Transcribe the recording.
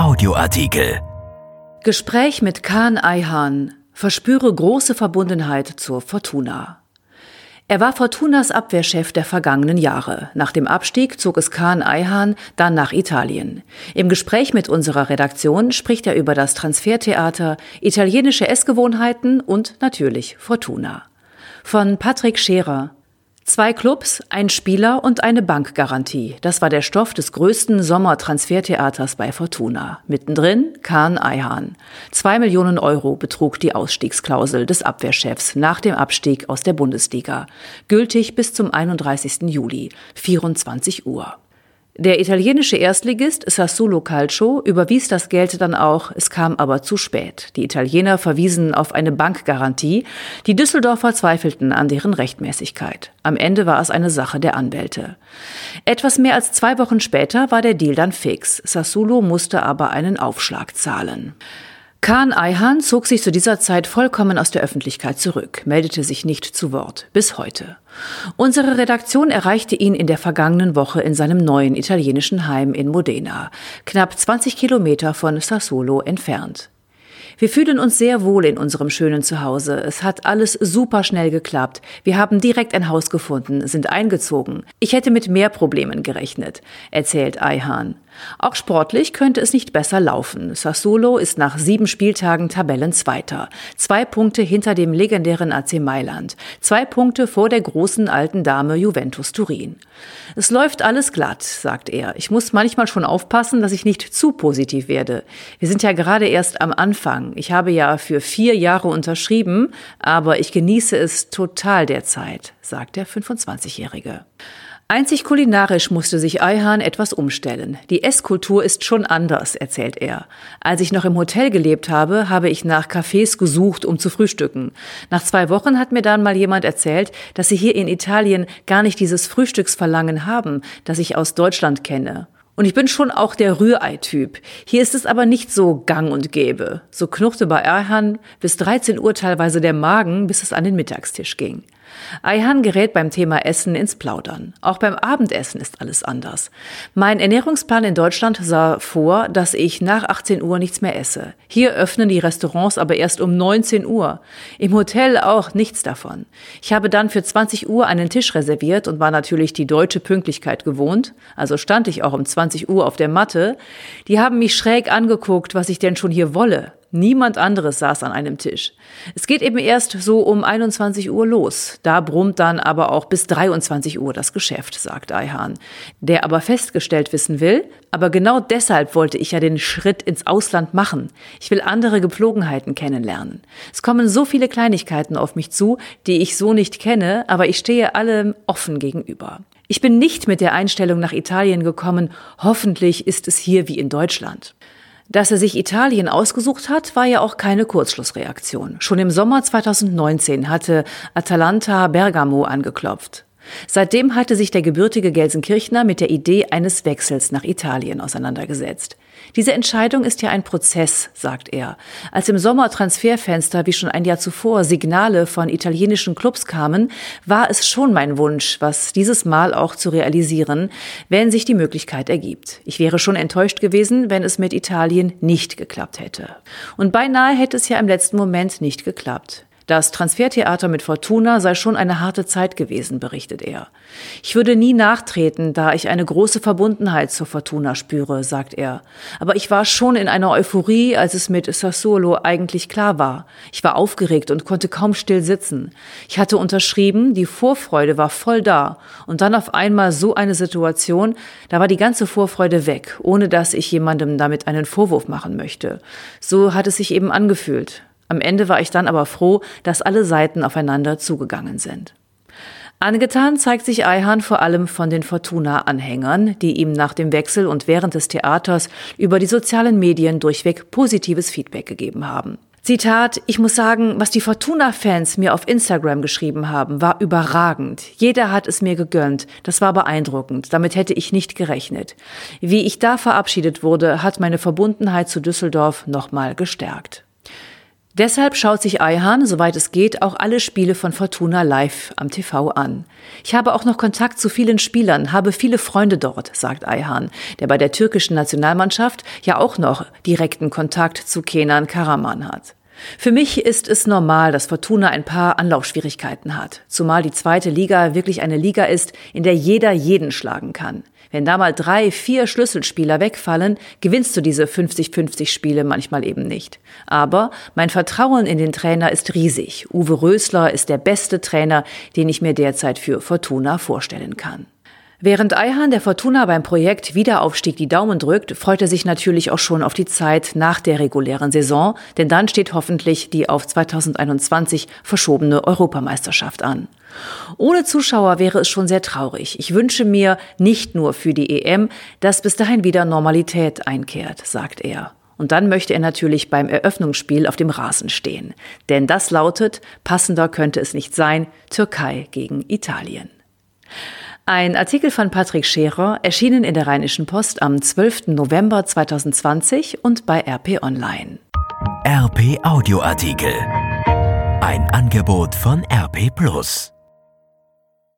Audioartikel. Gespräch mit Kaan Ayhan. Verspüre große Verbundenheit zur Fortuna. Er war Fortunas Abwehrchef der vergangenen Jahre. Nach dem Abstieg zog es Kaan Ayhan dann nach Italien. Im Gespräch mit unserer Redaktion spricht er über das Transfertheater, italienische Essgewohnheiten und natürlich Fortuna. Von Patrick Scherer. 2 Clubs, ein Spieler und eine Bankgarantie. Das war der Stoff des größten Sommertransfertheaters bei Fortuna. Mittendrin Kaan Ayhan. 2 Millionen Euro betrug die Ausstiegsklausel des Abwehrchefs nach dem Abstieg aus der Bundesliga. Gültig bis zum 31. Juli, 24 Uhr. Der italienische Erstligist Sassuolo Calcio überwies das Geld dann auch, es kam aber zu spät. Die Italiener verwiesen auf eine Bankgarantie, die Düsseldorfer zweifelten an deren Rechtmäßigkeit. Am Ende war es eine Sache der Anwälte. Etwas mehr als 2 Wochen später war der Deal dann fix, Sassuolo musste aber einen Aufschlag zahlen. Kaan Ayhan zog sich zu dieser Zeit vollkommen aus der Öffentlichkeit zurück, meldete sich nicht zu Wort, bis heute. Unsere Redaktion erreichte ihn in der vergangenen Woche in seinem neuen italienischen Heim in Modena, knapp 20 Kilometer von Sassuolo entfernt. Wir fühlen uns sehr wohl in unserem schönen Zuhause. Es hat alles super schnell geklappt. Wir haben direkt ein Haus gefunden, sind eingezogen. Ich hätte mit mehr Problemen gerechnet, erzählt Ayhan. Auch sportlich könnte es nicht besser laufen. Sassuolo ist nach 7 Spieltagen Tabellenzweiter. 2 Punkte hinter dem legendären AC Mailand. 2 Punkte vor der großen alten Dame Juventus Turin. Es läuft alles glatt, sagt er. Ich muss manchmal schon aufpassen, dass ich nicht zu positiv werde. Wir sind ja gerade erst am Anfang. Ich habe ja für 4 Jahre unterschrieben, aber ich genieße es total derzeit, sagt der 25-Jährige. Einzig kulinarisch musste sich Ayhan etwas umstellen. Die Esskultur ist schon anders, erzählt er. Als ich noch im Hotel gelebt habe, habe ich nach Cafés gesucht, um zu frühstücken. Nach 2 Wochen hat mir dann mal jemand erzählt, dass sie hier in Italien gar nicht dieses Frühstücksverlangen haben, das ich aus Deutschland kenne. Und ich bin schon auch der Rührei-Typ. Hier ist es aber nicht so gang und gäbe. So knurrte bei Ayhan bis 13 Uhr teilweise der Magen, bis es an den Mittagstisch ging. Ayhan gerät beim Thema Essen ins Plaudern. Auch beim Abendessen ist alles anders. Mein Ernährungsplan in Deutschland sah vor, dass ich nach 18 Uhr nichts mehr esse. Hier öffnen die Restaurants aber erst um 19 Uhr. Im Hotel auch nichts davon. Ich habe dann für 20 Uhr einen Tisch reserviert und war natürlich die deutsche Pünktlichkeit gewohnt. Also stand ich auch um 20 Uhr auf der Matte. Die haben mich schräg angeguckt, was ich denn schon hier wolle. Niemand anderes saß an einem Tisch. Es geht eben erst so um 21 Uhr los. Da brummt dann aber auch bis 23 Uhr das Geschäft, sagt Ayhan. Der aber festgestellt wissen will, aber genau deshalb wollte ich ja den Schritt ins Ausland machen. Ich will andere Gepflogenheiten kennenlernen. Es kommen so viele Kleinigkeiten auf mich zu, die ich so nicht kenne, aber ich stehe allem offen gegenüber. Ich bin nicht mit der Einstellung nach Italien gekommen, hoffentlich ist es hier wie in Deutschland. Dass er sich Italien ausgesucht hat, war ja auch keine Kurzschlussreaktion. Schon im Sommer 2019 hatte Atalanta Bergamo angeklopft. Seitdem hatte sich der gebürtige Gelsenkirchner mit der Idee eines Wechsels nach Italien auseinandergesetzt. Diese Entscheidung ist ja ein Prozess, sagt er. Als im Sommertransferfenster wie schon ein Jahr zuvor Signale von italienischen Clubs kamen, war es schon mein Wunsch, was dieses Mal auch zu realisieren, wenn sich die Möglichkeit ergibt. Ich wäre schon enttäuscht gewesen, wenn es mit Italien nicht geklappt hätte. Und beinahe hätte es ja im letzten Moment nicht geklappt. Das Transfertheater mit Fortuna sei schon eine harte Zeit gewesen, berichtet er. Ich würde nie nachtreten, da ich eine große Verbundenheit zur Fortuna spüre, sagt er. Aber ich war schon in einer Euphorie, als es mit Sassuolo eigentlich klar war. Ich war aufgeregt und konnte kaum still sitzen. Ich hatte unterschrieben, die Vorfreude war voll da. Und dann auf einmal so eine Situation, da war die ganze Vorfreude weg, ohne dass ich jemandem damit einen Vorwurf machen möchte. So hat es sich eben angefühlt. Am Ende war ich dann aber froh, dass alle Seiten aufeinander zugegangen sind. Angetan zeigt sich Ayhan vor allem von den Fortuna-Anhängern, die ihm nach dem Wechsel und während des Theaters über die sozialen Medien durchweg positives Feedback gegeben haben. Zitat, ich muss sagen, was die Fortuna-Fans mir auf Instagram geschrieben haben, war überragend. Jeder hat es mir gegönnt. Das war beeindruckend. Damit hätte ich nicht gerechnet. Wie ich da verabschiedet wurde, hat meine Verbundenheit zu Düsseldorf nochmal gestärkt. Deshalb schaut sich Ayhan, soweit es geht, auch alle Spiele von Fortuna live am TV an. Ich habe auch noch Kontakt zu vielen Spielern, habe viele Freunde dort, sagt Ayhan, der bei der türkischen Nationalmannschaft ja auch noch direkten Kontakt zu Kenan Karaman hat. Für mich ist es normal, dass Fortuna ein paar Anlaufschwierigkeiten hat, zumal die zweite Liga wirklich eine Liga ist, in der jeder jeden schlagen kann. Wenn da mal 3, 4 Schlüsselspieler wegfallen, gewinnst du diese 50-50-Spiele manchmal eben nicht. Aber mein Vertrauen in den Trainer ist riesig. Uwe Rösler ist der beste Trainer, den ich mir derzeit für Fortuna vorstellen kann. Während Ayhan der Fortuna beim Projekt Wiederaufstieg die Daumen drückt, freut er sich natürlich auch schon auf die Zeit nach der regulären Saison, denn dann steht hoffentlich die auf 2021 verschobene Europameisterschaft an. Ohne Zuschauer wäre es schon sehr traurig. Ich wünsche mir nicht nur für die EM, dass bis dahin wieder Normalität einkehrt, sagt er. Und dann möchte er natürlich beim Eröffnungsspiel auf dem Rasen stehen. Denn das lautet, passender könnte es nicht sein, Türkei gegen Italien. Ein Artikel von Patrick Scherer, erschienen in der Rheinischen Post am 12. November 2020 und bei RP Online. RP Audioartikel. Ein Angebot von RP+.